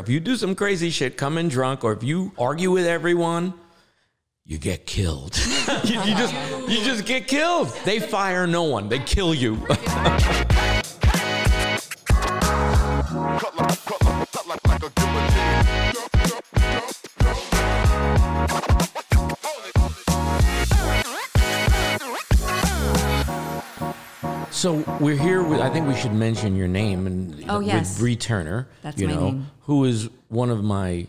If you do some crazy shit, come in drunk, or if you argue with everyone, you get killed. you just get killed. They fire no one. They kill you. So we're here with, I think we should mention your name. And with Bree Turner. That's my name. Who is one of my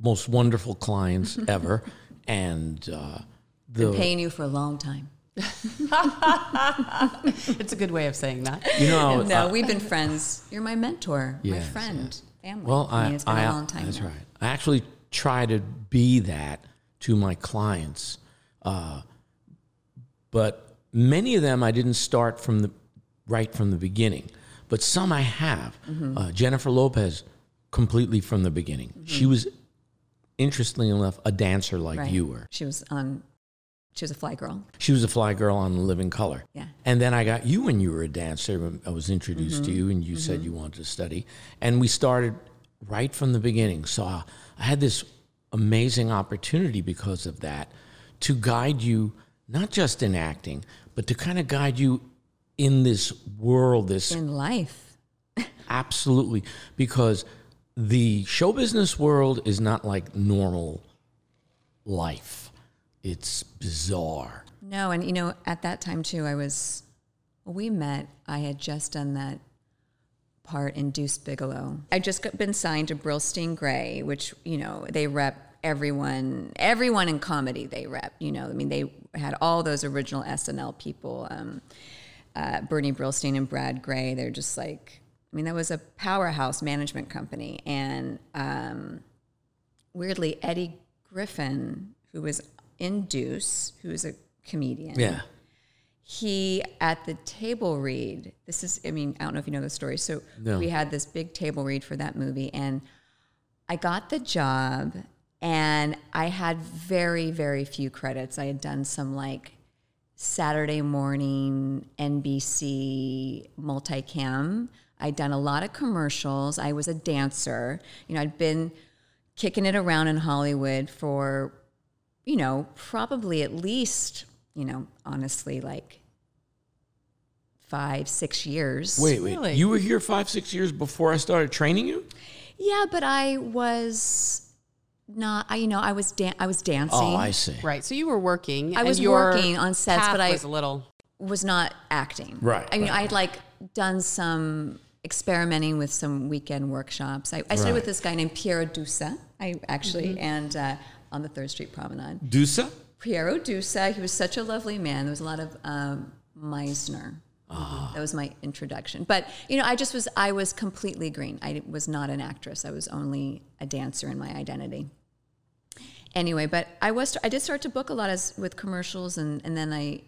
most wonderful clients ever. And been paying you for a long time. It's a good way of saying that. We've been friends. You're my mentor, my friend, family. Well, it's been a long time. That's now. Right. I actually try to be that to my clients. But many of them I didn't start from the beginning, but some I have. Mm-hmm. Jennifer Lopez, completely from the beginning. Mm-hmm. She was, interestingly enough, a dancer like you were. She was a fly girl. She was a fly girl on Living Color. Yeah. And then I got you, and you were a dancer. I was introduced to you, and you said you wanted to study. And we started right from the beginning. So I had this amazing opportunity because of that to guide you, not just in acting, but to kind of guide you in this world, in life. Absolutely. Because the show business world is not like normal life. It's bizarre. No, and at that time too, we met, I had just done that part in Deuce Bigalow. I'd just been signed to Brillstein Gray, which, they rep everyone in comedy they rep, they had all those original SNL people, Bernie Brillstein and Brad Gray. They're just like, that was a powerhouse management company. And weirdly, Eddie Griffin, who was in Deuce, who was a comedian, he, at the table read, I don't know if you know the story. So we had this big table read for that movie, and I got the job. And I had very, very few credits. I had done some Saturday morning NBC multicam. I'd done a lot of commercials. I was a dancer. I'd been kicking it around in Hollywood for, probably at least, honestly, 5-6 years. Wait. Really? You were here 5-6 years before I started training you? Yeah, but I was... No, I was dancing. Oh, I see. Right, so you were working. I was working on sets, but I was not acting. Right. I'd done some experimenting with some weekend workshops. I started with this guy named Piero Dusa. And on the Third Street Promenade. Dusa. Piero Dusa. He was such a lovely man. There was a lot of Meisner. That was my introduction. But, I was completely green. I was not an actress. I was only a dancer in my identity. Anyway, but I did start to book a lot with commercials, and then I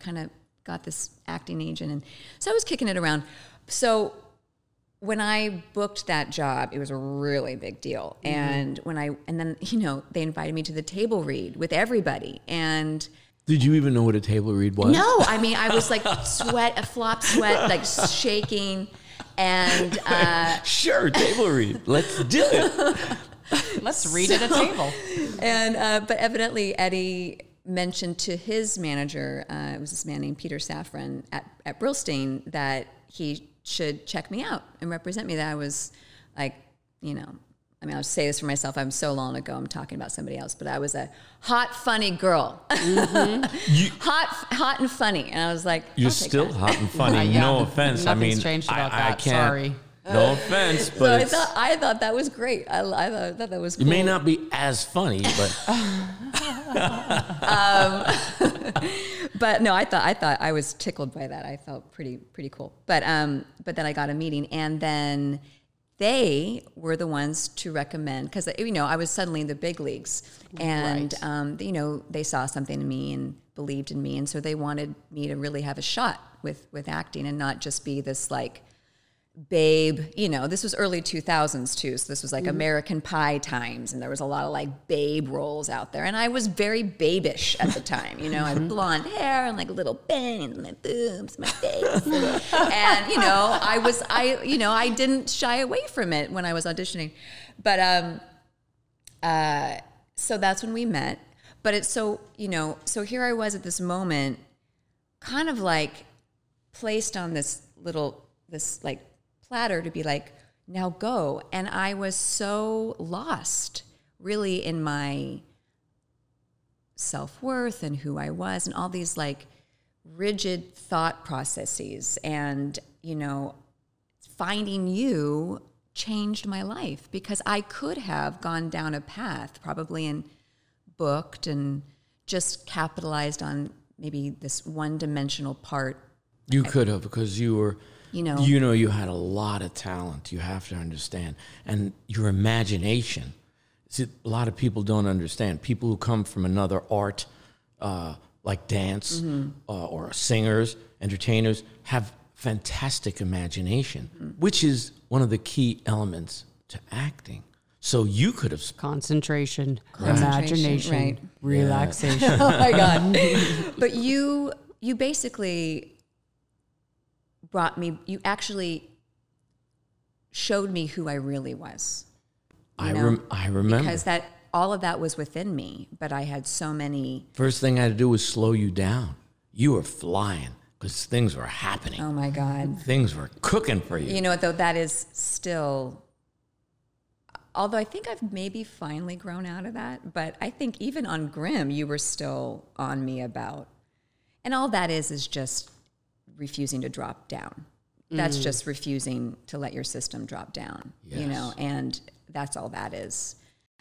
kind of got this acting agent, and so I was kicking it around. So when I booked that job, it was a really big deal. Mm-hmm. And then they invited me to the table read with everybody, and did you even know what a table read was? No, I was a flop sweat, shaking, and... sure, table read. Let's do it. Let's read at a table. And but evidently Eddie mentioned to his manager, it was this man named Peter Safran at Brillstein, that he should check me out and represent me, that I was I'll say this for myself. I'm so long ago. I'm talking about somebody else, but I was a hot, funny girl. Mm-hmm. Hot and funny. And I was like, you're still hot and funny. No offense. Nothing's changed about that. I can't. Sorry. No offense, but I thought that was great. I thought that was cool. You may not be as funny, but but no, I thought I was tickled by that. I felt pretty cool. But then I got a meeting, and then they were the ones to recommend, because, I was suddenly in the big leagues, and, they saw something in me and believed in me. And so they wanted me to really have a shot with acting and not just be this Babe, you know, this was early 2000s too, so this was like American Pie times, and there was a lot of like babe roles out there, and I was very babish at the time, you know, I had blonde hair and like little bangs, my boobs, my face, and you know, I didn't shy away from it when I was auditioning, but so that's when we met, but it's so, you know, so here I was at this moment, kind of like placed on this platter to be like, now go. And I was so lost really in my self-worth and who I was and all these like rigid thought processes. And, you know, finding you changed my life because I could have gone down a path probably and booked and just capitalized on maybe this one-dimensional part. You could have, because you were... You know, you had a lot of talent, you have to understand. And your imagination, see, a lot of people don't understand. People who come from another art, like dance, or singers, entertainers, have fantastic imagination, which is one of the key elements to acting. So you could have... Concentration, imagination, right. Relaxation. Yeah. Oh, my God. But you basically... you actually showed me who I really was. I remember. Because all of that was within me, but I had so many. First thing I had to do was slow you down. You were flying because things were happening. Oh my God. Things were cooking for you. You know what, though, that is still, although I think I've maybe finally grown out of that, but I think even on Grimm, you were still on me about, and all that is just refusing to drop down. That's just refusing to let your system drop down, you know, and that's all that is.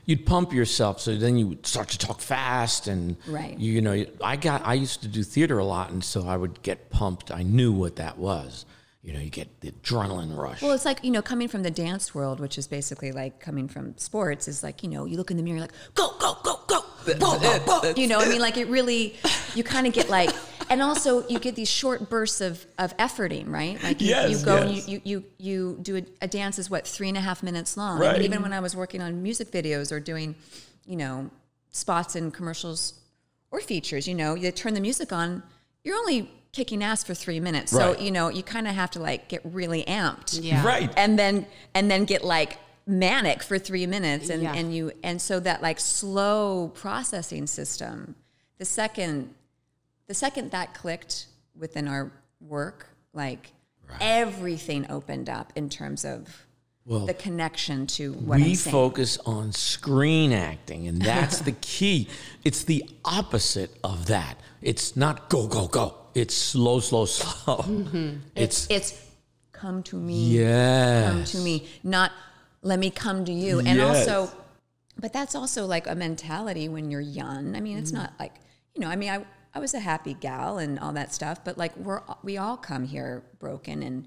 You'd pump yourself, so then you would start to talk fast, and you know, I used to do theater a lot, and so I would get pumped. I knew what that was. You know, you get the adrenaline rush. Well, it's like, you know, coming from the dance world, which is basically like coming from sports, is like, you know, you look in the mirror, like, go, go, go, go, boom, boom, boom. You know, I mean, like, it really, you kind of get like, and also you get these short bursts of efforting, right? Like you go and you do a dance is what, 3.5 minutes long. Right. And even when I was working on music videos or doing, you know, spots in commercials or features, you know, you turn the music on, you're only kicking ass for 3 minutes. Right. So, you know, you kind of have to like get really amped. Yeah. Right. And then get like manic for 3 minutes and so that like slow processing system, the second that clicked within our work, like everything opened up in terms of the connection to what I'm saying. We focus on screen acting, and that's the key. It's the opposite of that. It's not go, go, go. It's slow, slow, slow. Mm-hmm. It's come to me. Yes. Come to me. Not let me come to you. And also, but that's also like a mentality when you're young. I mean, it's not like, you know, I mean, I was a happy gal and all that stuff, but like we all come here broken and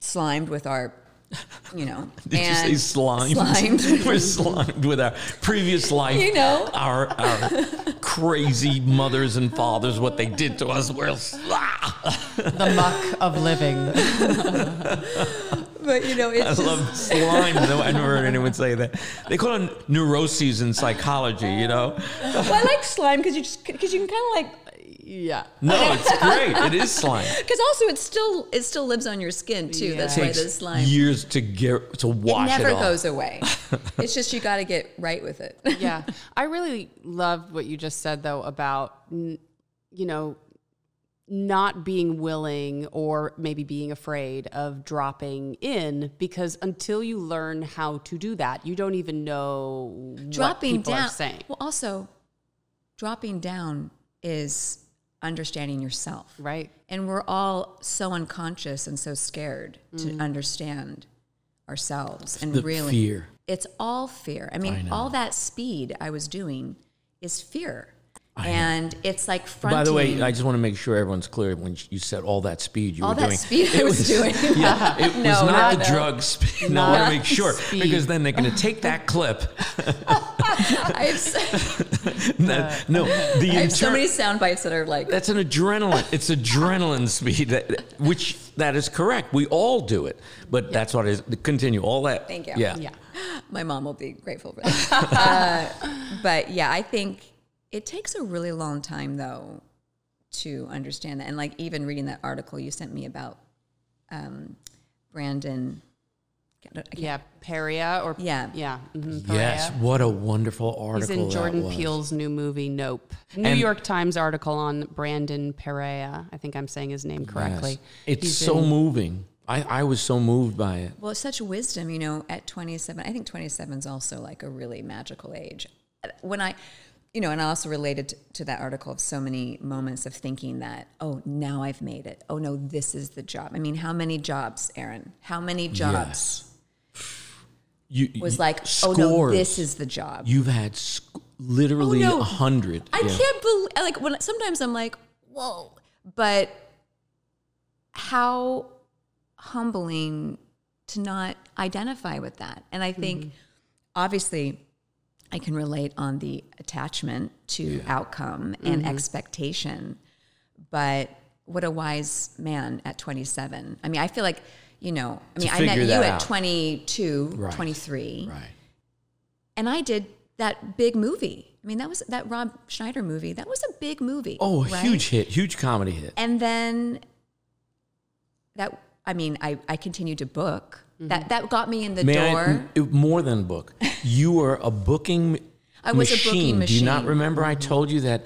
slimed with our, you know. Did you say slimed? Slimed. We're slimed with our previous life. You know, our crazy mothers and fathers, what they did to us. We're the muck of living. But you know, I love slime, though. I never heard anyone say that. They call them neuroses in psychology, you know? Well, I like slime because you can kind of like, No, it's great. It is slime. Because also it still lives on your skin, too. Yeah. That's why it is slime. Years to wash it off. It never goes away. It's just you got to get right with it. Yeah. I really loved what you just said, though, about, you know, not being willing or maybe being afraid of dropping in, because until you learn how to do that, you don't even know what people are saying. Well, also, dropping down is understanding yourself. Right. And we're all so unconscious and so scared to understand ourselves. It's fear. It's all fear. I mean, all that speed I was doing is fear. And it's like fronting. By the way, I just want to make sure everyone's clear. When you said all that speed, you all were doing. All that speed I was doing. Yeah, it was not the drug speed. No, I want to make sure. Speed. Because then they're going to take that clip. I have so many sound bites that are like. That's an adrenaline. It's adrenaline speed, that is correct. We all do it. But that's what it is. Continue. All that. Thank you. Yeah. My mom will be grateful for that. But yeah, I think. It takes a really long time, though, to understand that. And, like, even reading that article you sent me about Brandon. Perea. Perea. Yes, what a wonderful article. He's in Jordan Peele's new movie, Nope. New York Times article on Brandon Perea. I think I'm saying his name correctly. Yes. It's moving. I was so moved by it. Well, it's such wisdom, you know, at 27. I think 27 is also, like, a really magical age. You know, and I also related to that article of so many moments of thinking that, oh, now I've made it. Oh, no, this is the job. I mean, how many jobs, Aaron? How many jobs? Yes. Scores. Oh, no, this is the job. You've had literally 100. I can't believe, like, sometimes I'm like, whoa. But how humbling to not identify with that. And I think, obviously, I can relate on the attachment to outcome and expectation, but what a wise man at 27. I mean, I feel like, you know, I met you at 22, 23. Right. And I did that big movie. I mean, that was that Rob Schneider movie. That was a big movie. Oh, huge hit, huge comedy hit. And then I continued to book. That got me in the door. More than book. You were a booking machine. I was a booking machine. Do you not remember I told you that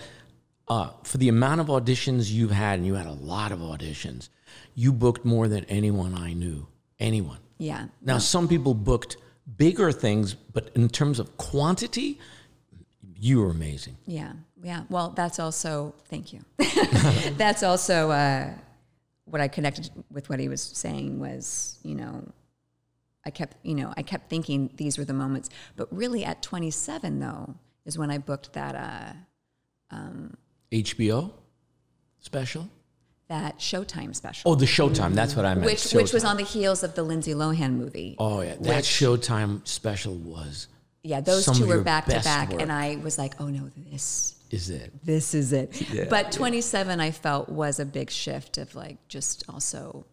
for the amount of auditions you've had, and you had a lot of auditions, you booked more than anyone I knew. Anyone. Yeah. Now, some people booked bigger things, but in terms of quantity, you were amazing. Yeah. Yeah. Well, that's also, thank you. That's also what I connected with what he was saying was, you know, I kept thinking these were the moments, but really at 27 though is when I booked that HBO special, that Showtime special. Oh, the Showtime, that's what I meant. Which was on the heels of the Lindsay Lohan movie. Oh yeah, that Showtime special was. Yeah, those two were back to back, and I was like, oh no, this is it. This is it. Yeah, but 27, I felt was a big shift of like just also.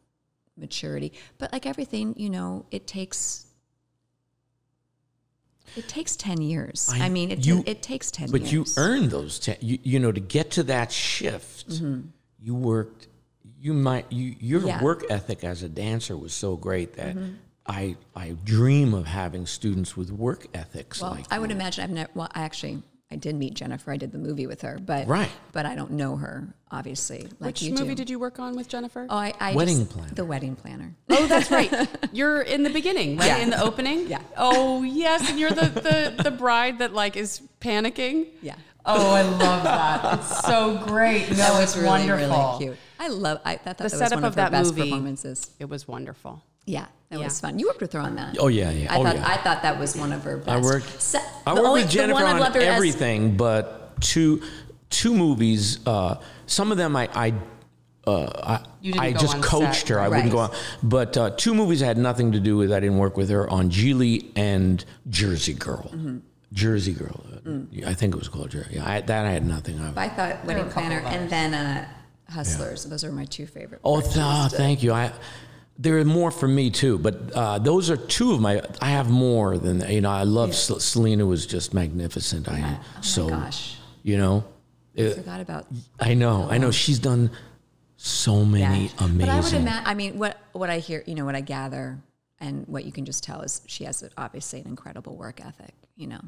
Maturity, but like everything, you know, it takes 10 years. It takes 10 years. But you earned those 10. You know, to get to that shift, you worked. Your work ethic as a dancer was so great that I dream of having students with work ethics. Well, like I would imagine I've never. Well, I did meet Jennifer. I did the movie with her, but I don't know her, obviously. Like Which movie did you work on with Jennifer? Oh, Wedding Planner. The Wedding Planner. Oh, that's right. You're in the beginning, right? Yeah. In the opening? Yeah. Oh, yes. And you're the bride that like is panicking? Yeah. Oh, I love that. It's so great. No, that was wonderful. Really cute. I thought that was one of her best performances. It was wonderful. Yeah, that was fun. You worked with her on that. Oh yeah, yeah. I thought that was one of her best. I worked with Jennifer on everything, but two movies. Some of them I just coached her. I wouldn't go on. But two movies I had nothing to do with. I didn't work with her on Gigli and Jersey Girl. Mm-hmm. Jersey Girl, I think it was called Jersey. Yeah, I had nothing of. I thought Wedding Planner and then Hustlers. Yeah. Those are my two favorite. Oh, thank you. There are more for me too, but those are two of my. I have more than you know. I love Selena was just magnificent. Yeah. Oh my gosh. You know, I forgot about. I know. She's done so many amazing. But I would imagine. I mean, what I hear, you know, what I gather, and what you can just tell is she has obviously an incredible work ethic. You know,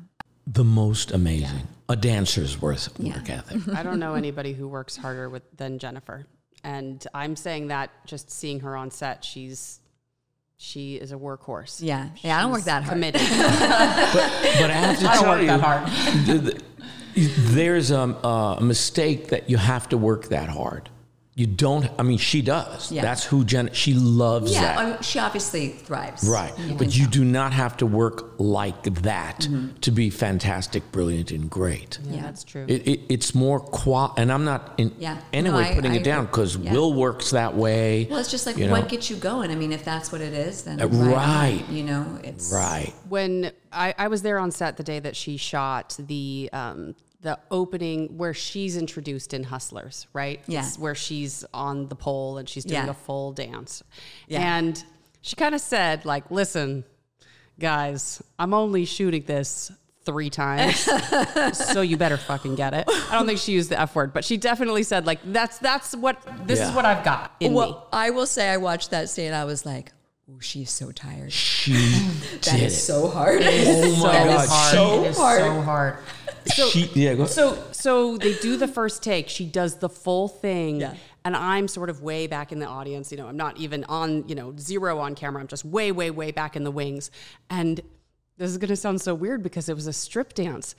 the most amazing a dancer's worth work ethic. I don't know anybody who works harder than Jennifer. And I'm saying that just seeing her on set, she is a workhorse. Yeah, I don't work that hard. Committed. but I have to tell you, I don't work that hard. There's a mistake that you have to work that hard. You don't, I mean, she does. Yeah. That's who she loves that. Yeah, I mean, she obviously thrives. Right. Yeah. But you do not have to work like that to be fantastic, brilliant, and great. Yeah, that's true. It's more and I'm not in any way putting it down, because Will works that way. Well, it's just like, what gets you going? I mean, if that's what it is, then right. It's... Right. When I was there on set the day that she shot the opening where she's introduced in Hustlers, right? Yes. Yeah. Where she's on the pole and she's doing a full dance. Yeah. And she kind of said, like, listen, guys, I'm only shooting this 3 times, so you better fucking get it. I don't think she used the F word, but she definitely said, like, that's what, this is what I've got in me. I will say I watched that scene and I was like, oh, she's so tired. So hard. Oh my God. So hard. So they do the first take. She does the full thing. Yeah. And I'm sort of way back in the audience. I'm not even on, zero on camera. I'm just way, way, way back in the wings. And this is going to sound so weird because it was a strip dance,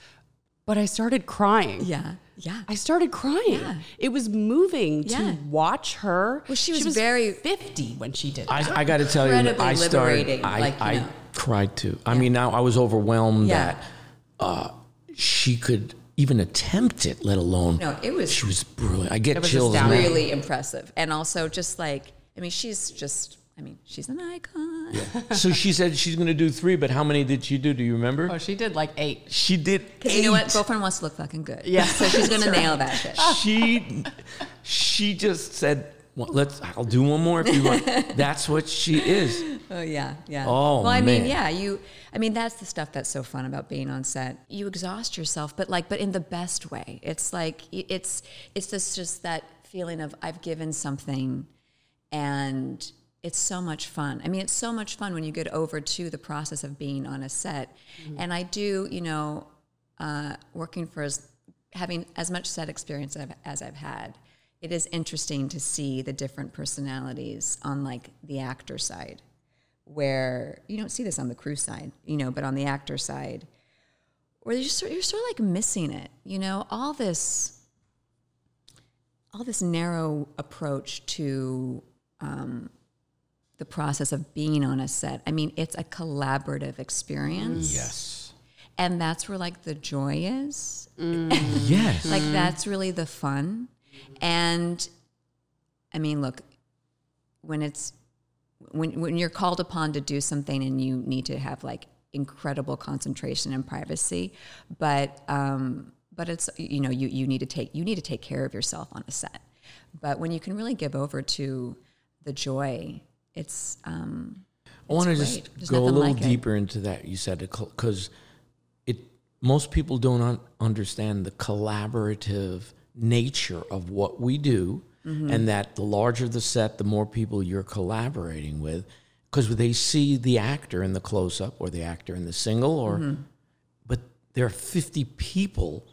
but I started crying. Yeah. Yeah. I started crying. Yeah. It was moving to watch her. Well, she was very 50 when she did it. I got to tell you, I started, I cried too. I mean, now I was overwhelmed that, she could even attempt it, let alone... No, she was brilliant. I get chills now. It was really impressive. And also just like, she's an icon. Yeah. So she said she's going to do 3, but how many did she do? Do you remember? Oh, she did like 8. She did 8. Because you know what? Girlfriend wants to look fucking good. Yeah. So she's going to nail that shit. She just said... Well, I'll do one more if you want. That's what she is. Oh, yeah, yeah. Oh, well, that's the stuff that's so fun about being on set. You exhaust yourself, but in the best way. It's like, it's this, just that feeling of I've given something, and it's so much fun. I mean, it's so much fun when you get over to the process of being on a set. Mm-hmm. And I do, working for having as much set experience as I've had, it is interesting to see the different personalities on like the actor side, where you don't see this on the crew side, but on the actor side, where you're sort of like missing it, all this narrow approach to the process of being on a set. I mean, it's a collaborative experience. Yes. And that's where like the joy is. Mm. Yes. Like that's really the fun. And I mean, look, when you're called upon to do something and you need to have like incredible concentration and privacy, but it's, you need to take care of yourself on a set. But when you can really give over to the joy, it's, I want to just go a little deeper into that. You said it, 'cause most people don't understand the collaborative nature of what we do, and that the larger the set, the more people you're collaborating with, because they see the actor in the close-up or the actor in the single, or but there are 50 people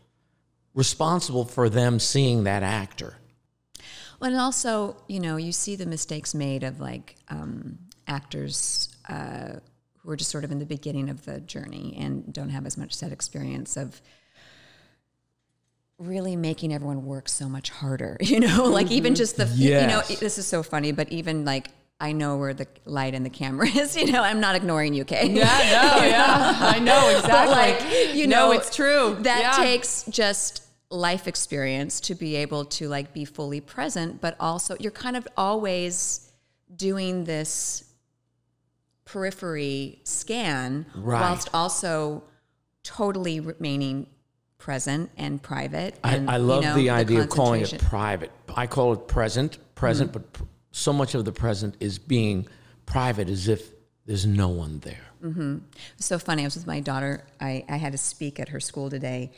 responsible for them seeing that actor. Well, and also, you see the mistakes made of like actors who are just sort of in the beginning of the journey and don't have as much set experience of really making everyone work so much harder, like even just the, this is so funny, but even like, I know where the light and the camera is, I'm not ignoring you, Kay. I know exactly. Like, it's true. That takes just life experience to be able to like be fully present, but also you're kind of always doing this periphery scan whilst also totally remaining present and private. And, I love the idea of calling it private. I call it present, but so much of the present is being private as if there's no one there. Mm-hmm. So funny. I was with my daughter. I had to speak at her school today,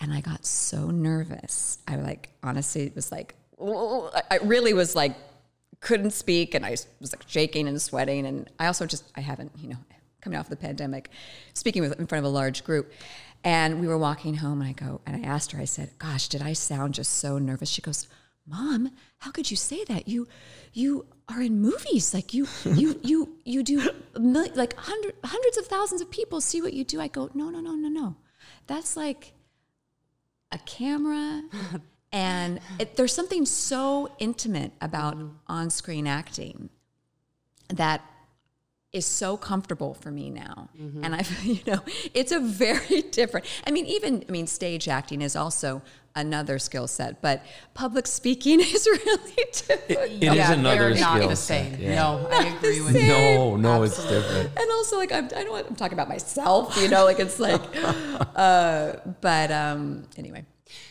and I got so nervous. I like honestly was like, oh, I really was like, couldn't speak, and I was like shaking and sweating. And I also just, I haven't, coming off the pandemic, speaking in front of a large group. And we were walking home, and I asked her, I said, gosh, did I sound just so nervous? She goes, Mom, how could you say that? You are in movies. Like you do like hundreds of thousands of people see what you do. I go, no. That's like a camera And there's something so intimate about on-screen acting that is so comfortable for me now. Mm-hmm. And I've, you know, it's a very different, I mean, even, I mean, stage acting is also another skill set, but public speaking is really different. It is another skill set. Not the same. Yeah. No, I agree with you. No, absolutely. It's different. And also, like, I'm talking about myself, you know, like, it's like, anyway.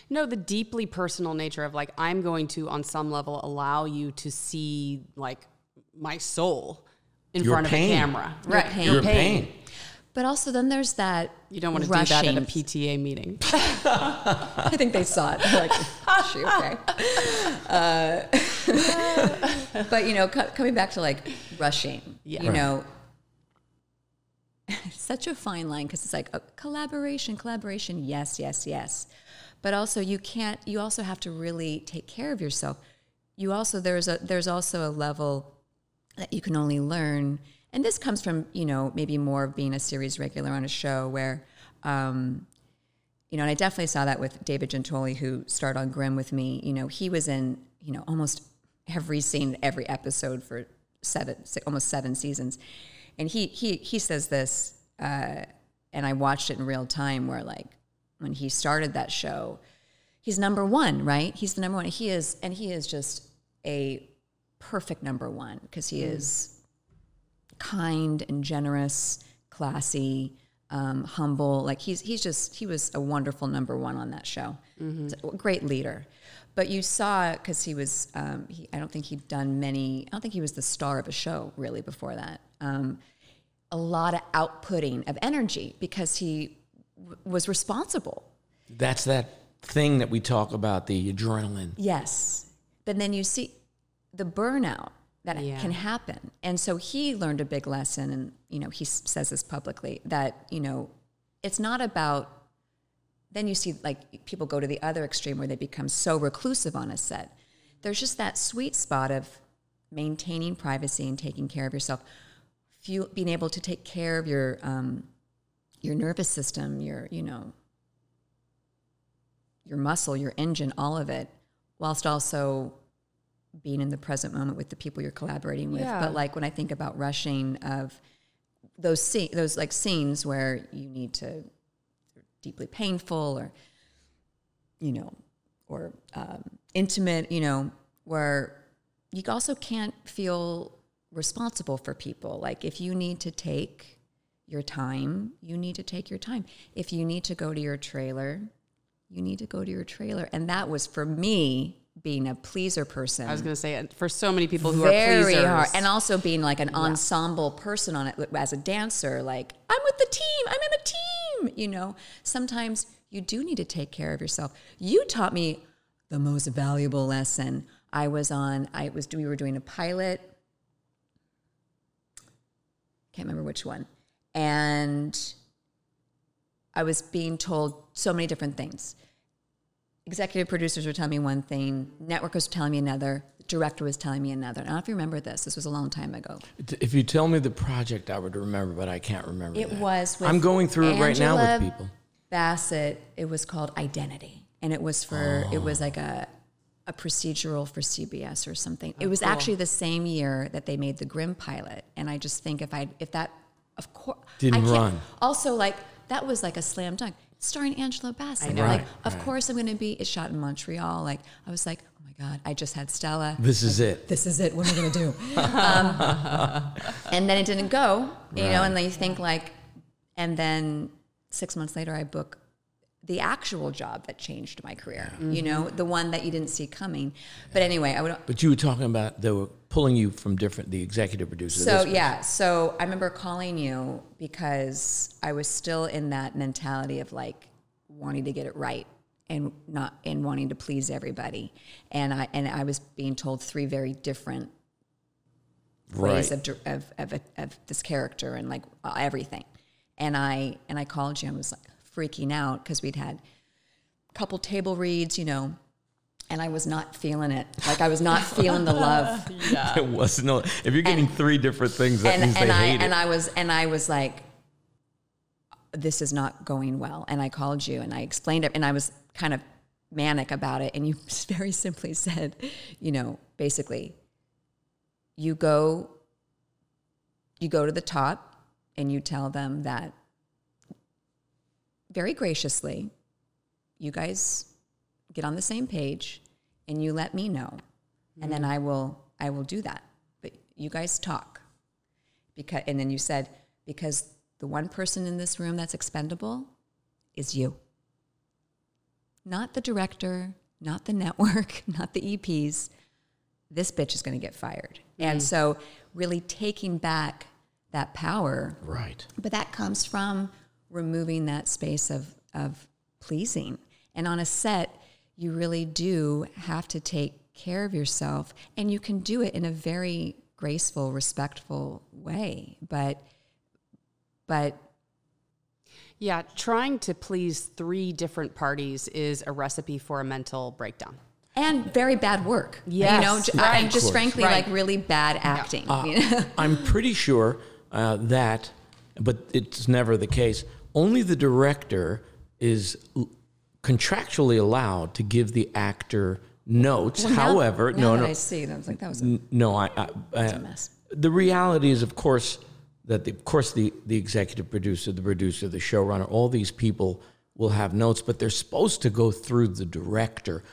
No, the deeply personal nature of, like, I'm going to, on some level, allow you to see, like, my soul in front of a camera. Right. Your pain. But also then there's that you don't want to do that at a PTA meeting. I think they saw it. They're like, shoot, okay. But, you know, coming back to, like, rushing, yeah. You know, it's such a fine line because it's like a collaboration, yes. But also you also have to really take care of yourself. There's also a level that you can only learn. And this comes from, you know, maybe more of being a series regular on a show where, you know, and I definitely saw that with David Gentoli, who starred on Grimm with me. You know, he was in, you know, almost every scene, every episode for almost seven seasons. And he says this, and I watched it in real time where, like, when he started that show, he's number one, right? He's the number one. He is just a perfect number one because he is kind and generous, classy, humble. Like he was a wonderful number one on that show. Mm-hmm. So, great leader. But you saw, because he was, I don't think he was the star of a show really before that. A lot of outputting of energy because he was responsible. That's that thing that we talk about, the adrenaline. Yes. But then you see the burnout that can happen. And so he learned a big lesson, and, you know, he says this publicly, that, you know, it's not about, then you see, like, people go to the other extreme where they become so reclusive on a set. There's just that sweet spot of maintaining privacy and taking care of yourself, being able to take care of your nervous system, your muscle, your engine, all of it, whilst also being in the present moment with the people you're collaborating with. Yeah. But, like, when I think about rushing of those like scenes where you need to, deeply painful or, you know, or intimate, you know, where you also can't feel responsible for people. Like, if you need to take your time, you need to take your time. If you need to go to your trailer, you need to go to your trailer. And that was, for me, being a pleaser person. I was going to say, for so many people who are pleasers. Very hard. And also being, like, an ensemble person on it as a dancer. Like, I'm with the team. I'm in a team. You know, sometimes you do need to take care of yourself. You taught me the most valuable lesson. We were doing a pilot. Can't remember which one. And I was being told so many different things. Executive producers were telling me one thing. Networkers were telling me another. Director was telling me another. I don't know if you remember this. This was a long time ago. If you tell me the project, I would remember, but I can't remember. It was with, I'm going through Angela it right now with people. Bassett. It was called Identity, and it was for it was like a procedural for CBS or something. It was actually the same year that they made the Grimm pilot, and I just think if that, of course, didn't run. Also, like, that was like a slam dunk. Starring Angela Bassett. I know. Like, of course I'm going to be, it's shot in Montreal. Like, I was like, oh my God, I just had Stella. This is it. What am I going to do? And then it didn't go, you know, and then you think, like, and then 6 months later I book the actual job that changed my career, you know, the one that you didn't see coming. Yeah. But anyway, But you were talking about, they were pulling you from the executive producer. So, yeah. So I remember calling you because I was still in that mentality of, like, wanting to get it right and wanting to please everybody. And I was being told three very different ways of this character and, like, everything. And I called you and was like, freaking out because we'd had a couple table reads, you know, and I was not feeling it. Like, I was not feeling the love. Yeah. It was no. If you're getting three different things, that means they hate it. And I was like, this is not going well. And I called you and I explained it, and I was kind of manic about it, and you very simply said, you know, basically, you go to the top and you tell them that very graciously, you guys get on the same page and you let me know. Mm-hmm. And then I will do that. But you guys talk. And then you said, because the one person in this room that's expendable is you. Not the director, not the network, not the EPs. This bitch is going to get fired. Mm. And so really taking back that power. Right. But that comes from removing that space of pleasing. And on a set, you really do have to take care of yourself. And you can do it in a very graceful, respectful way. But yeah, trying to please three different parties is a recipe for a mental breakdown. And very bad work. Yes. You know, right. Just frankly, right. Like really bad acting. Yeah. You know? I'm pretty sure that, but it's never the case, only the director is contractually allowed to give the actor notes. Well, However, I see that. I was like, that was a mess. The reality is, of course, that the executive producer, the showrunner, all these people will have notes, but they're supposed to go through the director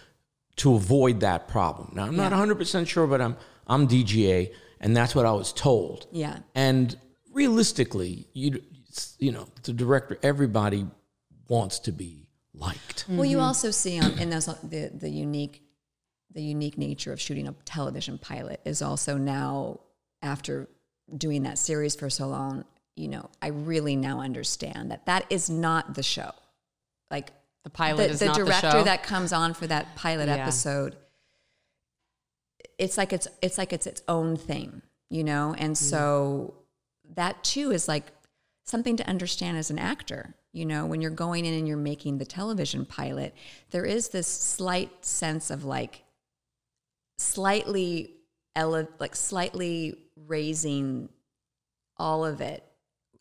to avoid that problem. Now, I'm not 100% sure, but I'm DGA, and that's what I was told. Yeah. And realistically, you know, the director, everybody wants to be liked. Well, you also see in those the unique nature of shooting a television pilot is also now, after doing that series for so long, you know, I really now understand that is not the show. Like the pilot is not the show. The director that comes on for that pilot episode, it's like it's its own thing, you know. And so that too is like something to understand as an actor. You know, when you're going in and you're making the television pilot, there is this slight sense of like slightly raising all of it.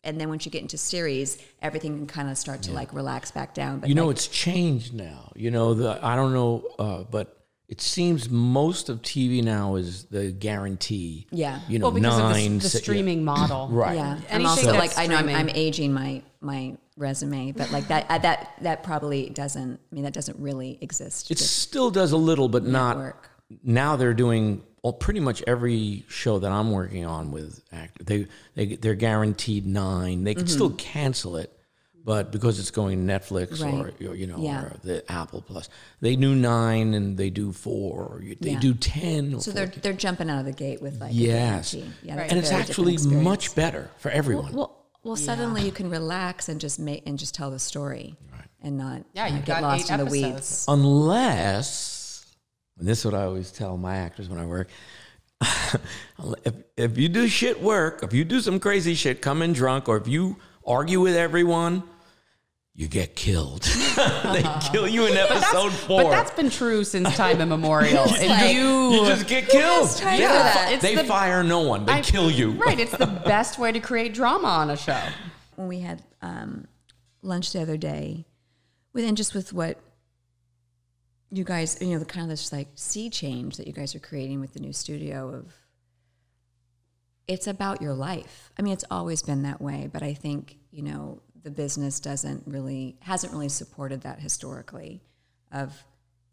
And then once you get into series, everything can kind of start to like relax back down. But you know, it's changed now. You know, I don't know, but it seems most of TV now is the guarantee. Yeah. You know, well, because of the streaming model. Right. Yeah. And also like, streaming. I know I'm aging my resume, but like that probably doesn't, I mean, that doesn't really exist. It still does a little, but network. Not now. They're doing pretty much every show that I'm working on with actors. They're guaranteed 9. They can still cancel it, but because it's going to Netflix or you know, or the Apple Plus, they do 9 and they do 4, or they do 10. Or so 14. they're jumping out of the gate with like a guarantee. Yeah, right. And it's actually much better for everyone. Well, suddenly you can relax and just tell the story, right. And not get lost in the weeds. Unless, and this is what I always tell my actors when I work, if you do shit work, if you do some crazy shit, come in drunk, or if you argue with everyone, you get killed. They kill you in episode 4. But that's been true since time immemorial. You just get killed. Yeah. They fire no one. They kill you. Right. It's the best way to create drama on a show. When we had lunch the other day, with what you guys, you know, the kind of this like sea change that you guys are creating with the new studio of, it's about your life. I mean, it's always been that way, but I think, you know, the business hasn't really supported that historically, of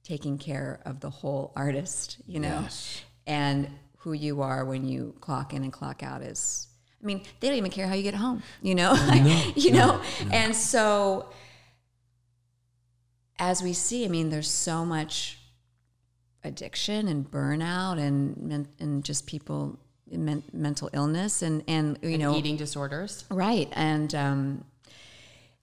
taking care of the whole artist, you know, and who you are when you clock in and clock out is, I mean, they don't even care how you get home, you know, no. And so as we see, I mean, there's so much addiction and burnout and just people mental illness and eating disorders. Right. And,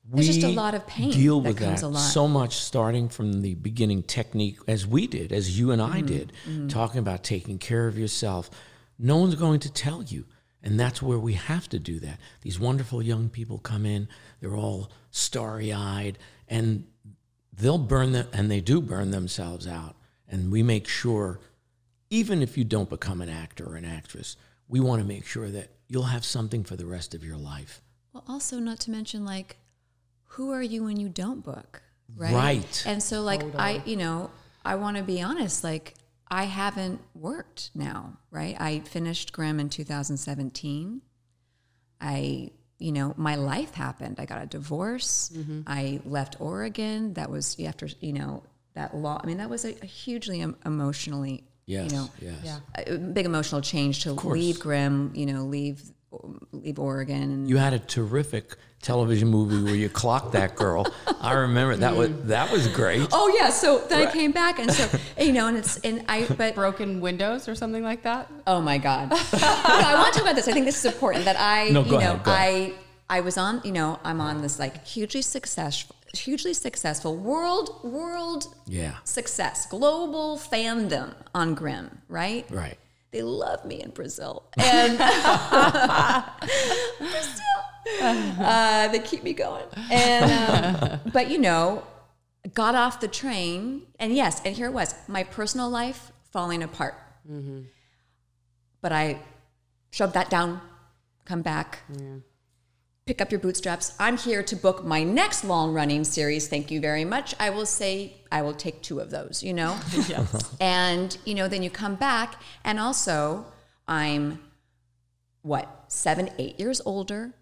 there's just a lot of pain deal that with comes that. Along. So much starting from the beginning technique, as we did, as you and I did, talking about taking care of yourself. No one's going to tell you. And that's where we have to do that. These wonderful young people come in, they're all starry-eyed, and they'll burn them, and they do burn themselves out. And we make sure, even if you don't become an actor or an actress, we want to make sure that you'll have something for the rest of your life. Well, also, not to mention, like, who are you when you don't book? Right. And so, like, I want to be honest, like, I haven't worked now, right? I finished Grimm in 2017. My life happened. I got a divorce. Mm-hmm. I left Oregon. That was after, that law. I mean, that was a hugely emotionally, a big emotional change to leave Grimm, leave Oregon. And you had a terrific television movie where you clocked that girl. I remember that was great. Oh yeah. So then I came back and so, but broken windows or something like that. Oh my God. No, I want to talk about this. I think this is important that I was on, I'm on this like hugely successful world success, global fandom on Grimm. Right. Right. They love me in Brazil. And Brazil. They keep me going. And but got off the train and yes, and here it was, my personal life falling apart. Mm-hmm. But I shoved that down, come back. Yeah. Pick up your bootstraps. I'm here to book my next long-running series. Thank you very much. I will say I will take 2 of those, Yes. And, then you come back. And also, I'm, 7, 8 years older.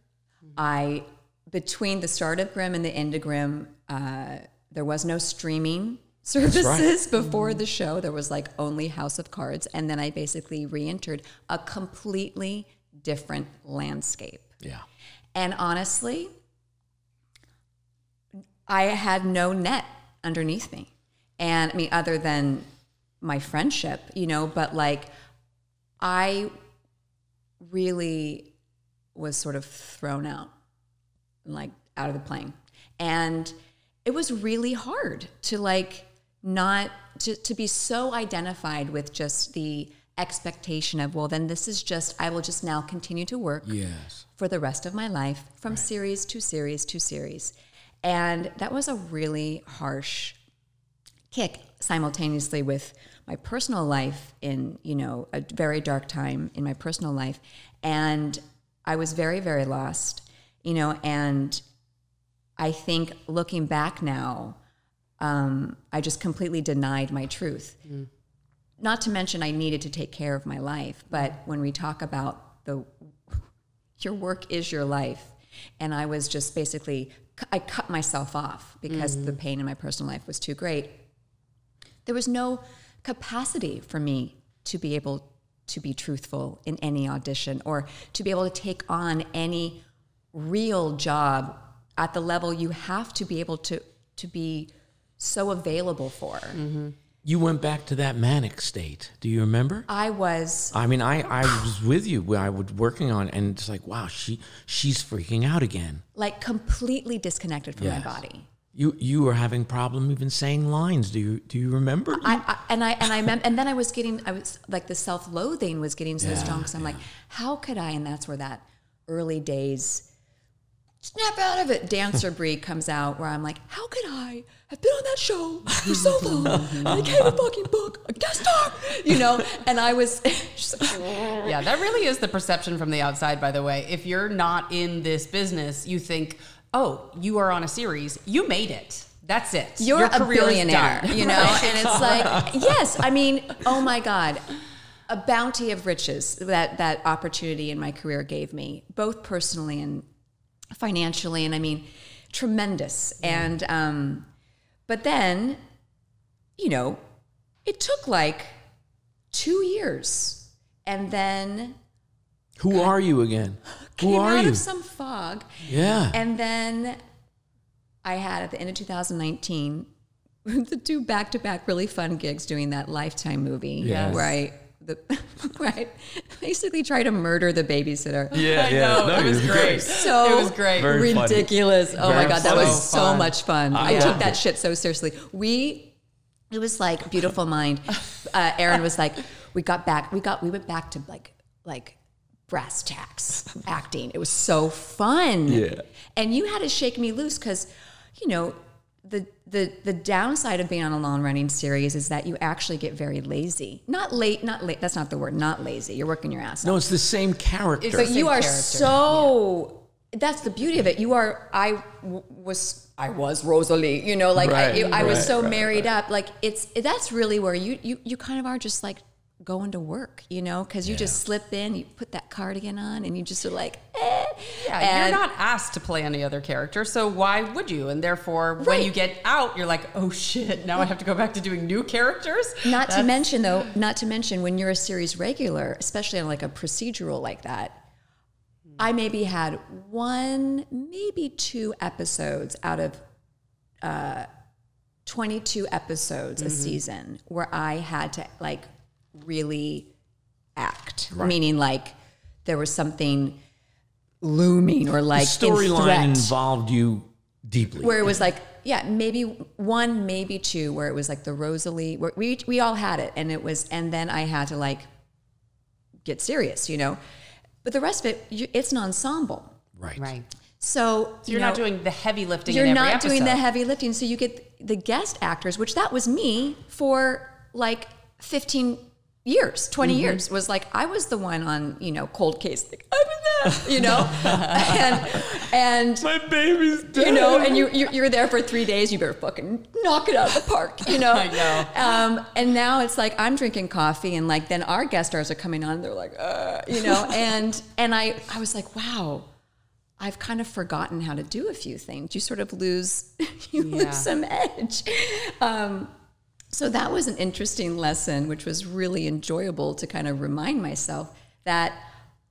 Mm-hmm. Between the start of Grimm and the end of Grimm, there was no streaming services before the show. There was, only House of Cards. And then I basically re-entered a completely different landscape. Yeah. And honestly, I had no net underneath me. And I mean, other than my friendship, but I really was sort of thrown out, out of the plane. And it was really hard to not to be so identified with just the expectation of, well, then this is just, I will just now continue to work for the rest of my life from series to series to series. And that was a really harsh kick simultaneously with my personal life in, a very dark time in my personal life. And I was very, very lost, and I think looking back now, I just completely denied my truth. Mm. Not to mention I needed to take care of my life, but when we talk about your work is your life, and I was just basically, I cut myself off because the pain in my personal life was too great. There was no capacity for me to be able to be truthful in any audition or to be able to take on any real job at the level you have to be able to be so available for. Mm-hmm. You went back to that manic state. Do you remember? I was with you when I was working on, and it's like, wow, she's freaking out again. Like completely disconnected from my body. You were having problem even saying lines. Do you remember? I then I was the self-loathing was getting so strong because I'm like, how could I? And that's where that early days. Snap out of it, Dancer Bree comes out where I'm like, how could I have been on that show for so long and I gave a fucking book a guest star, And I was just like, yeah, that really is the perception from the outside, by the way. If you're not in this business, you think, oh, you are on a series. You made it. That's it. Your career billionaire, is done. Right. And it's like, yes, I mean, oh my God. A bounty of riches that opportunity in my career gave me, both personally and financially, and I mean, tremendous. And, but then, it took 2 years. And then. Who are you again? Who are you? Came out of some fog. Yeah. And then I had, at the end of 2019, the 2 back-to-back really fun gigs doing that Lifetime movie. Yes. Where I basically try to murder the babysitter. Yeah, it was great. So it was great. Very ridiculous. Funny. Oh my God, that was so much fun. I took that shit so seriously. It was like Beautiful Mind. Aaron was like, we went back to like brass tacks acting. It was so fun. Yeah. And you had to shake me loose because, the downside of being on a long-running series is that you actually get very lazy. Not late. That's not the word. Not lazy. You're working your ass off. No, it's the same character. But you are so that's the beauty of it. You are, I was Rosalie, you know, like I was so married up. Like that's really where you kind of are just like going to work, you know, because you just slip in, you put that cardigan on and you just are like, eh. Yeah, and you're not asked to play any other character, so why would you? And therefore, when you get out, you're like, oh shit, now I have to go back to doing new characters? Not to mention when you're a series regular, especially on like a procedural like that, I maybe had one, maybe two episodes out of 22 episodes a season where I had to like really act, meaning like there was something looming or like storyline involved you deeply. Where it was like, yeah, maybe one, maybe two, where it was like the Rosalie, where we all had it, and it was, and then I had to like get serious, you know. But the rest of it, it's an ensemble, right? So you're not doing the heavy lifting. You're in every episode. Doing the heavy lifting, so you get the guest actors, which that was me for like 15 years, 20 years, was like, I was the one on, you know, Cold Case, like, I was there, you know, and my baby's dead, you know, and you're there for 3 days, you better fucking knock it out of the park, you know. I know. And now it's like, I'm drinking coffee, and like, then our guest stars are coming on, and they're like, you know, and I was like, wow, I've kind of forgotten how to do a few things. You sort of lose some edge. So that was an interesting lesson, which was really enjoyable to kind of remind myself that,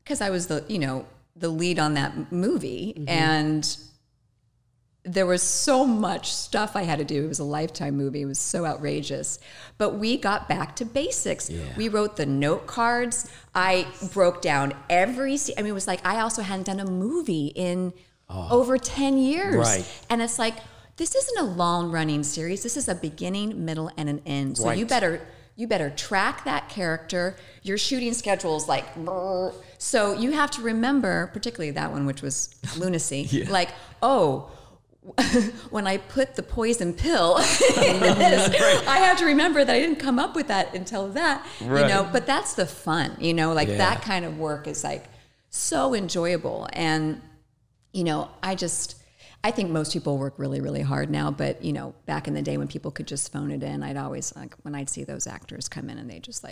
because I was the lead on that movie, and there was so much stuff I had to do. It was a Lifetime movie. It was so outrageous. But we got back to basics. Yeah. We wrote the note cards. I broke down every scene. I mean, it was like, I also hadn't done a movie in over 10 years. Right. And it's like, this isn't a long-running series. This is a beginning, middle, and an end. So you better track that character. Your shooting schedule's like, brr. So you have to remember, particularly that one, which was lunacy, like, oh, when I put the poison pill in this, I have to remember that I didn't come up with that until that, you know. But that's the fun, you know, like that kind of work is like so enjoyable. And, you know, I think most people work really, really hard now, but, you know, back in the day when people could just phone it in, I'd always, like, when I'd see those actors come in and they just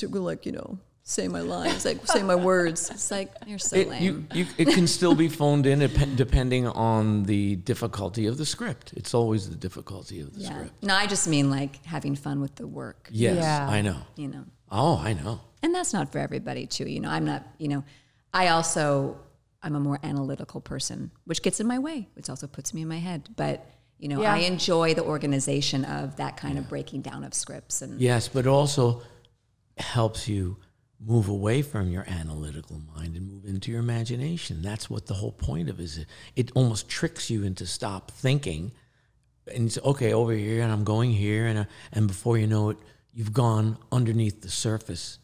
you know, say my lines, like, say my words. It's like, you're so lame. It can still be phoned in depending on the difficulty of the script. It's always the difficulty of the script. No, I just mean, like, having fun with the work. Yes, yeah. I know. You know. Oh, I know. And that's not for everybody, too. You know, I'm not, you know, I'm a more analytical person, which gets in my way, which also puts me in my head. But, you know, I enjoy the organization of that kind of breaking down of scripts. And yes, but also helps you move away from your analytical mind and move into your imagination. That's what the whole point of it is. It almost tricks you into stop thinking. And it's, okay, over here, and I'm going here, and before you know it, you've gone underneath the surface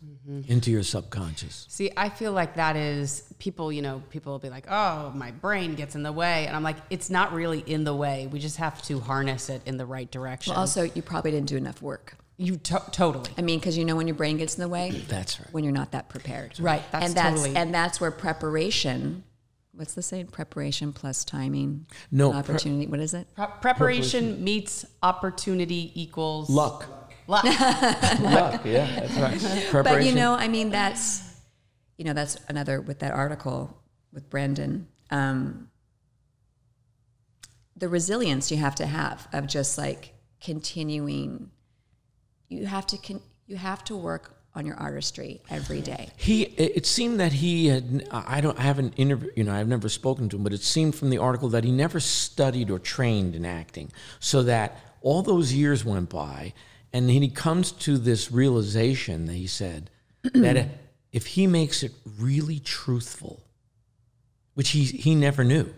into your subconscious. See, I feel like that is people, you know, people will be like, oh, my brain gets in the way. And I'm like, it's not really in the way. We just have to harness it in the right direction. Well, also, you probably didn't do enough work. You totally. I mean, because you know when your brain gets in the way? That's right. When you're not that prepared. Right. That's where preparation, what's the saying? Preparation plus timing. No. Opportunity. What is it? Preparation meets opportunity equals... Luck. Luck, yeah, that's right. Preparation. But, you know, I mean, that's another, with that article with Brandon, the resilience you have to have of just like continuing, you have to work on your artistry every day. It seemed that he had, I haven't interviewed, you know, I've never spoken to him, but it seemed from the article that he never studied or trained in acting, so that all those years went by. And he comes to this realization that he said that if he makes it really truthful, which he never knew,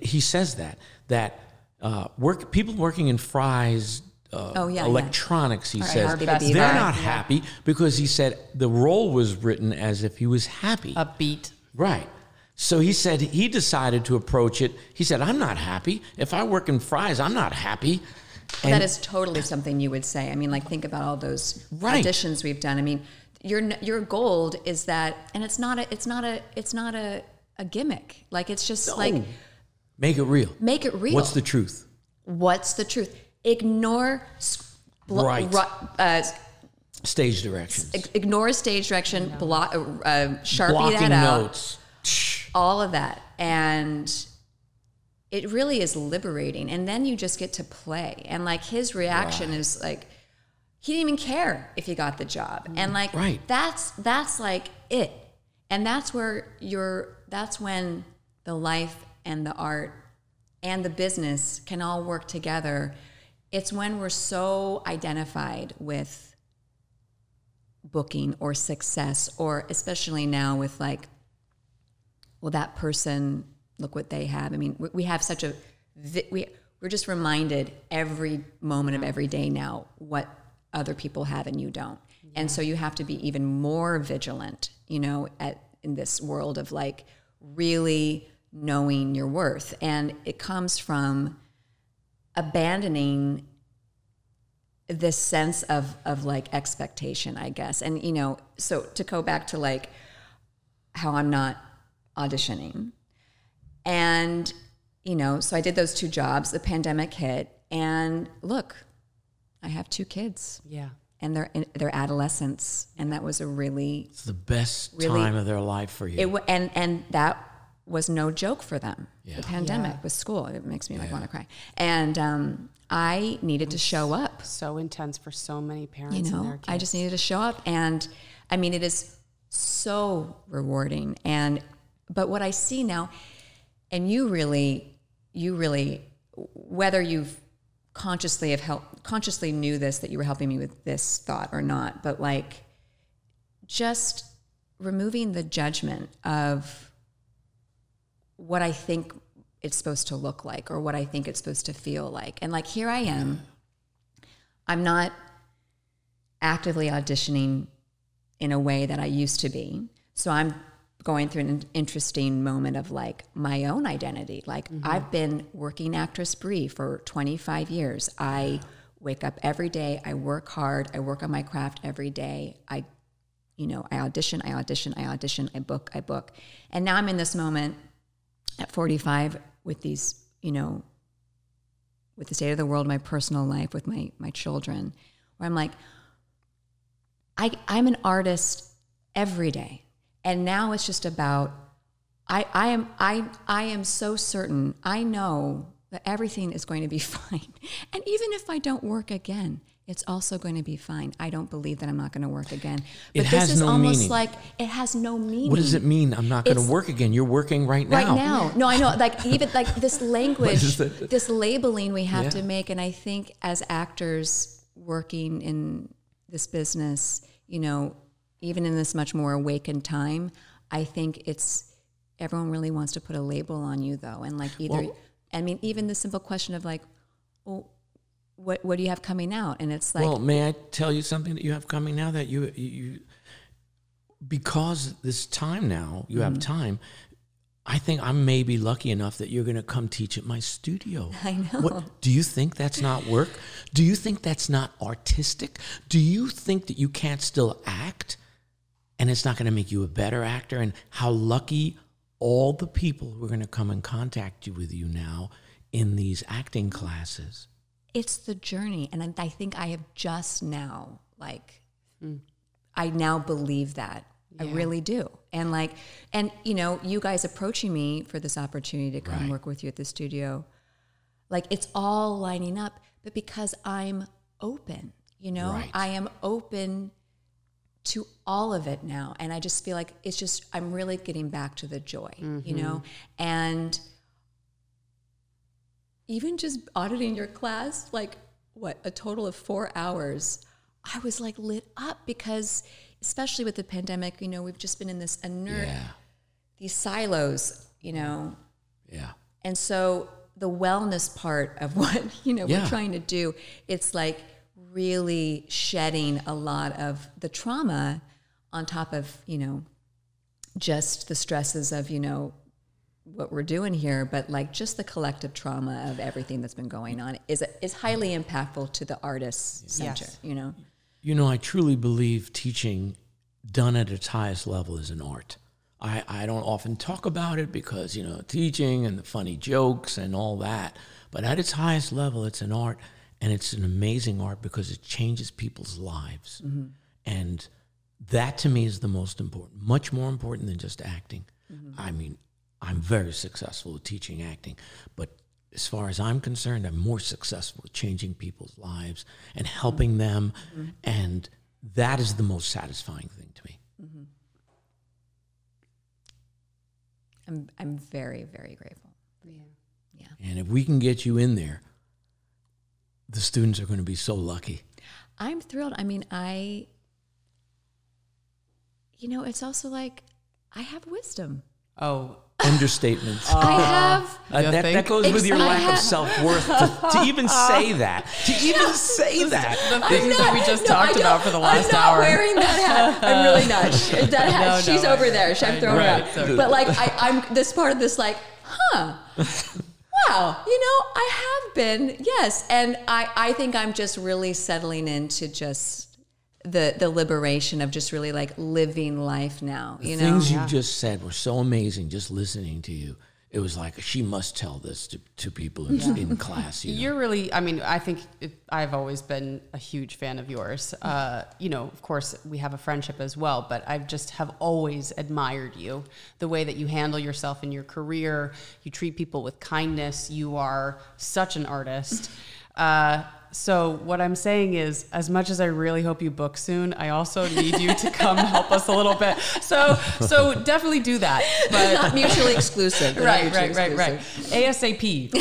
he says that people working in Fry's electronics, he says, they're not happy because he said the role was written as if he was happy. Upbeat. Right. So he said he decided to approach it. He said, I'm not happy. If I work in Fry's, I'm not happy. And that is totally something you would say. I mean, like, think about all those auditions we've done. I mean, your gold is that, and it's not a a gimmick. Like, it's just like... Make it real. Make it real. What's the truth? What's the truth? Ignore... stage directions. Ignore stage direction. Sharpie blocking that out. Notes. All of that. And... it really is liberating. And then you just get to play. And like his reaction is like, he didn't even care if he got the job. And like, that's like it. And that's where that's when the life and the art and the business can all work together. It's when we're so identified with booking or success, or especially now with like, well, that person, look what they have. I mean, we have such a, we're just reminded every moment of every day now what other people have and you don't. Yeah. And so you have to be even more vigilant, you know, in this world of like really knowing your worth. And it comes from abandoning this sense of like expectation, I guess. And, you know, so to go back to like how I'm not auditioning. And, you know, so I did those two jobs, the pandemic hit, and look, I have two kids. Yeah. And they're adolescents, and that was a really... It's the best time of their life for you. And that was no joke for them. Yeah. The pandemic with school, it makes me like want to cry. And I needed to show up. So intense for so many parents, you know, and their kids. I just needed to show up, and I mean, it is so rewarding. But what I see now... And you really, whether you've consciously knew this, that you were helping me with this thought or not, but like just removing the judgment of what I think it's supposed to look like or what I think it's supposed to feel like. And like, here I am, I'm not actively auditioning in a way that I used to be. So I'm going through an interesting moment of like my own identity. Like I've been working actress Bree for 25 years. I wake up every day. I work hard. I work on my craft every day. I audition, I book. And now I'm in this moment at 45 with these, you know, with the state of the world, my personal life, with my children, where I'm like, I'm an artist every day. And now it's just about, I am so certain, I know that everything is going to be fine. And even if I don't work again, it's also going to be fine. I don't believe that I'm not going to work again. But this is almost like it has no meaning. What does it mean? I'm not going to work again. You're working right now. Right now. No, I know. Like even like this language, this labeling we have to make. And I think as actors working in this business, you know, even in this much more awakened time, I think it's, everyone really wants to put a label on you though. And like either, I mean, even the simple question of like, oh, what do you have coming out? And it's like. Well, may I tell you something that you have coming out that you because this time now, you have time, I think I may be lucky enough that you're going to come teach at my studio. I know. What, do you think that's not work? Do you think that's not artistic? Do you think that you can't still act? And it's not going to make you a better actor. And how lucky all the people who are going to come and contact you with you now in these acting classes. It's the journey. And I think I have just now, like, I now believe that. Yeah. I really do. And like, and you know, you guys approaching me for this opportunity to come work with you at the studio, like it's all lining up, but because I'm open, you know, I am open to all of it now. And I just feel like it's just, I'm really getting back to the joy, you know? And even just auditing your class, like what, a total of 4 hours, I was like lit up because especially with the pandemic, you know, we've just been in this inert, these silos, you know? Yeah. And so the wellness part of what, you know, we're trying to do, it's like, really shedding a lot of the trauma on top of, you know, just the stresses of, you know, what we're doing here, but like just the collective trauma of everything that's been going on is highly impactful to the artist's center, you know? You know, I truly believe teaching done at its highest level is an art. I don't often talk about it because, you know, teaching and the funny jokes and all that. But at its highest level, it's an art, and it's an amazing art because it changes people's lives. Mm-hmm. And that to me is the most important, much more important than just acting. Mm-hmm. I mean, I'm very successful at teaching acting, but as far as I'm concerned, I'm more successful at changing people's lives and helping them. Mm-hmm. And that is the most satisfying thing to me. Mm-hmm. I'm very, very grateful for you. Yeah. And if we can get you in there, the students are going to be so lucky. I'm thrilled. I mean, you know, it's also like I have wisdom. Oh, understatement. I have. That goes with your lack of self-worth to even say that. To even say that. The things that we just talked about for the last hour. I'm not wearing that hat. I'm really not. That hat, she's over there. I've thrown her out. But like, I'm this part of this like, huh. Wow. You know, I have been. Yes. And I think I'm just really settling into just the liberation of just really like living life now, you know? Things you just said were so amazing, just listening to you. It was like, she must tell this to people in class. You know? You're really, I mean, I think I've always been a huge fan of yours. You know, of course, we have a friendship as well, but I just have always admired you. The way that you handle yourself in your career, you treat people with kindness, you are such an artist. So what I'm saying is, as much as I really hope you book soon, I also need you to come help us a little bit. So definitely do that. But not mutually exclusive. Right. ASAP.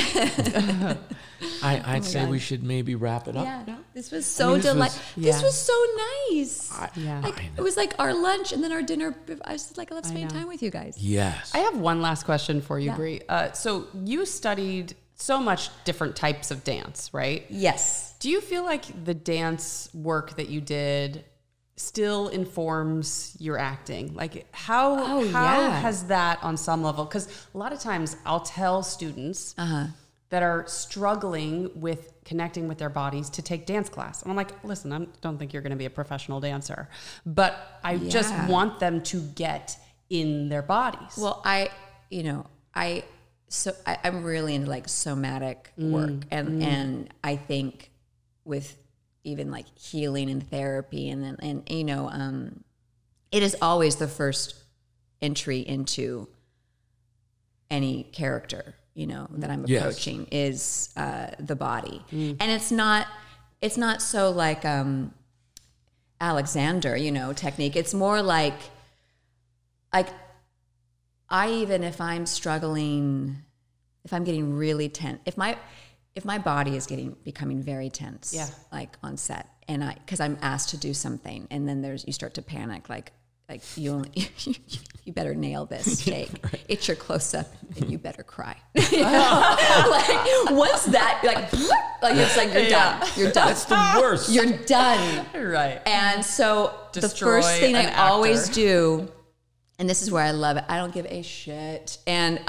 I'd say we should maybe wrap it up. Yeah, no? This was so delightful. This was so nice. It was like our lunch and then our dinner. I was like, I love spending time with you guys. Yes. I have one last question for you, Bree. So you studied so much different types of dance, right? Yes. Do you feel like the dance work that you did still informs your acting? Like how has that on some level? Because a lot of times I'll tell students that are struggling with connecting with their bodies to take dance class. And I'm like, listen, I don't think you're going to be a professional dancer, but I just want them to get in their bodies. Well, I'm really into like somatic work and I think with even like healing and therapy and you know, it is always the first entry into any character, you know, that I'm approaching is the body. And it's not so like Alexander, you know, technique. It's more like even if I'm struggling, if I'm getting really tense, if my body is becoming very tense, like on set, and because I'm asked to do something, and then you start to panic, like you better nail this take. Right. It's your close up, and you better cry. You know? Like once that, like it's like you're done. You're done. That's the worst. You're done. Right. And so the first thing I always do. And this is where I love it. I don't give a shit. And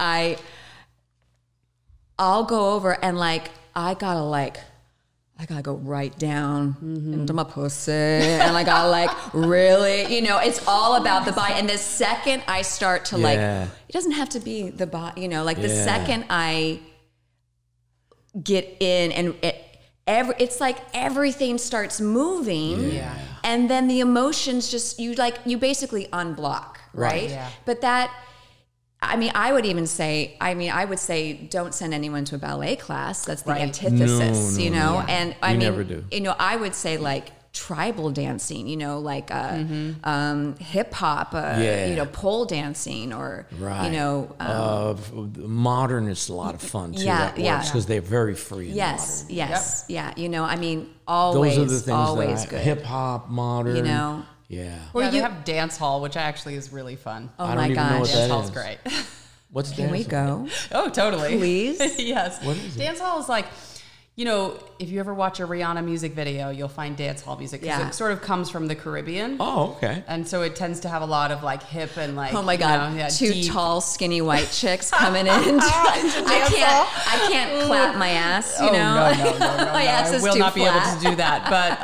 I'll go over and I gotta go right down into my pussy. And I gotta really, you know, it's all about the body. And the second I start to it doesn't have to be the body, you know, the second I get in and it's like everything starts moving. Yeah. And then the emotions just, you basically unblock. Right. Yeah. But I would say don't send anyone to a ballet class. That's the antithesis, you know? Yeah. And never do. You know, I would say tribal dancing, you know, hip hop, you know, pole dancing or, you know. Modern is a lot of fun too. Yeah. Because they're very free. Modern. Yes. Yep. Yeah. You know, I mean, always, those are the things always good. Hip hop, modern. You know. Yeah. Or you have dance hall, which actually is really fun. Oh my gosh. Dance hall's great. What's dance hall? Can we go? Oh, totally. Please? Yes. What is it? Dance hall is like, you know, if you ever watch a Rihanna music video, you'll find dance hall music because it sort of comes from the Caribbean. Oh, okay. And so it tends to have a lot of like hip and like, oh my God, you know, two deep, tall, skinny white chicks coming in. I can't clap my ass, you know. No. My ass is too flat. I will not be able to do that. But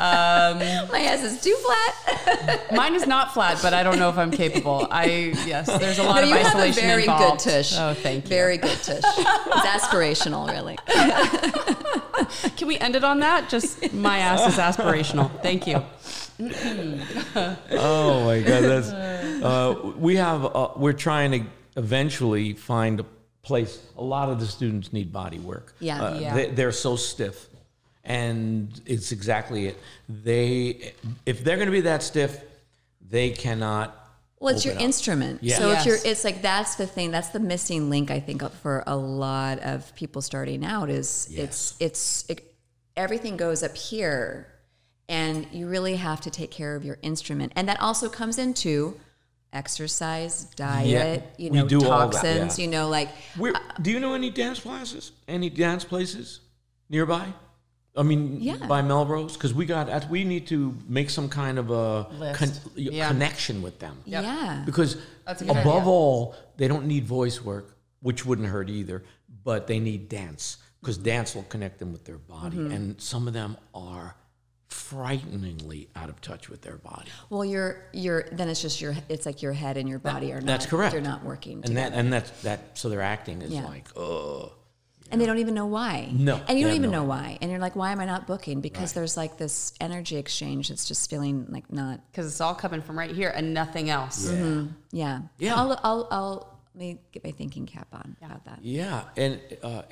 my ass is too flat. Mine is not flat, but I don't know if I'm capable. Yes, there's a lot of isolation involved. You have a very good tush. Oh, thank you. Very good tush. It's aspirational, really. Can we end it on that? Just my ass is aspirational. Thank you. Oh my God, that's we're trying to eventually find a place. A lot of the students need body work. They're so stiff, and it's exactly it. If they're going to be that stiff, they cannot. Well, it's your instrument. Yeah. So it's like, that's the thing. That's the missing link, I think, for a lot of people starting out is everything goes up here, and you really have to take care of your instrument. And that also comes into exercise, diet, you know, toxins, you know, like. Do you know any dance classes? Any dance places nearby? I mean, by Melrose, because we need to make some kind of a connection with them. Yep. Yeah, because above all, they don't need voice work, which wouldn't hurt either, but they need dance, because dance will connect them with their body, and some of them are frighteningly out of touch with their body. Well, it's like your head and your body are not. That's correct. They're not working together. So their acting is like, ugh. And they don't even know why. No. And you don't even know why. And you're like, why am I not booking? Because there's like this energy exchange that's just feeling like not. Because it's all coming from right here and nothing else. Yeah. Mm-hmm. Yeah. I'll let me get my thinking cap on about that. Yeah. And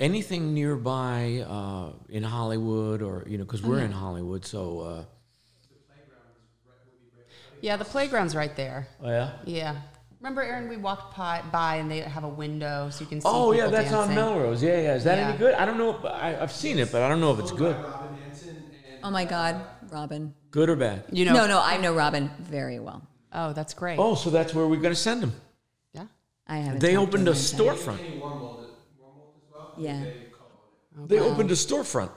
anything nearby in Hollywood or, you know, because we're in Hollywood, so. The playground's right there. Oh, yeah? Yeah. Remember, Erin, we walked by and they have a window so you can see people dancing. Oh, yeah, that's on Melrose. Yeah, yeah. Is that any good? I don't know. I've seen it, but I don't know if it's good. Oh, my God. Robin. Good or bad? You know, no, I know Robin very well. Oh, that's great. Oh, so that's where we're going to send him. Yeah. I haven't. They opened a storefront. Yeah. They opened a storefront.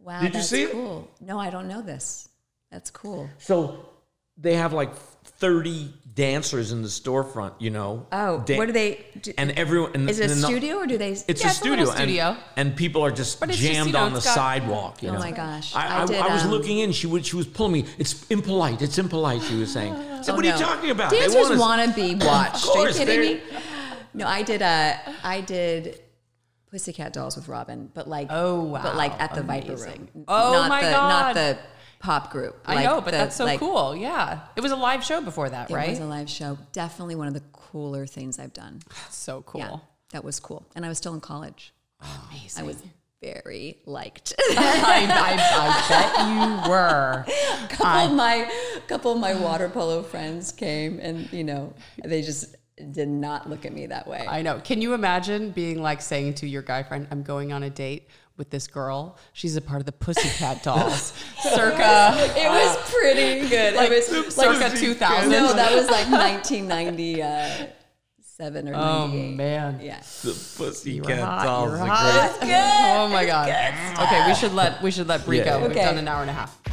Wow, did you see cool. it? No, I don't know this. That's cool. So they have like 30 dancers in the storefront, you know. Oh, what do they do? And everyone. And is it a studio or do they? It's a studio. And people are just jammed on the sidewalk. You know? My gosh. I was looking in. She was pulling me. It's impolite. It's impolite. She was saying. I said, what are you talking about? Dancers want to be watched. Of course, are you kidding me? No, I did Pussycat Dolls with Robin, but like, at the Viper Room. Oh my God. Not the pop group. Like I know, but that's so cool. Yeah. It was a live show before that, right? It was a live show. Definitely one of the cooler things I've done. So cool. Yeah, that was cool. And I was still in college. Oh, amazing. I was very liked. I bet you were. A couple of my water polo friends came and, you know, they just did not look at me that way. I know. Can you imagine being like saying to your guy friend, I'm going on a date with this girl, she's a part of the Pussycat Dolls, circa. It was pretty good. Like, it was circa 2000. No, that was like 1997 or 98. Oh man, yeah. The Pussycat Dolls. Great. Good. Oh my God. Okay, we should let Bree go. Okay. We've done an hour and a half.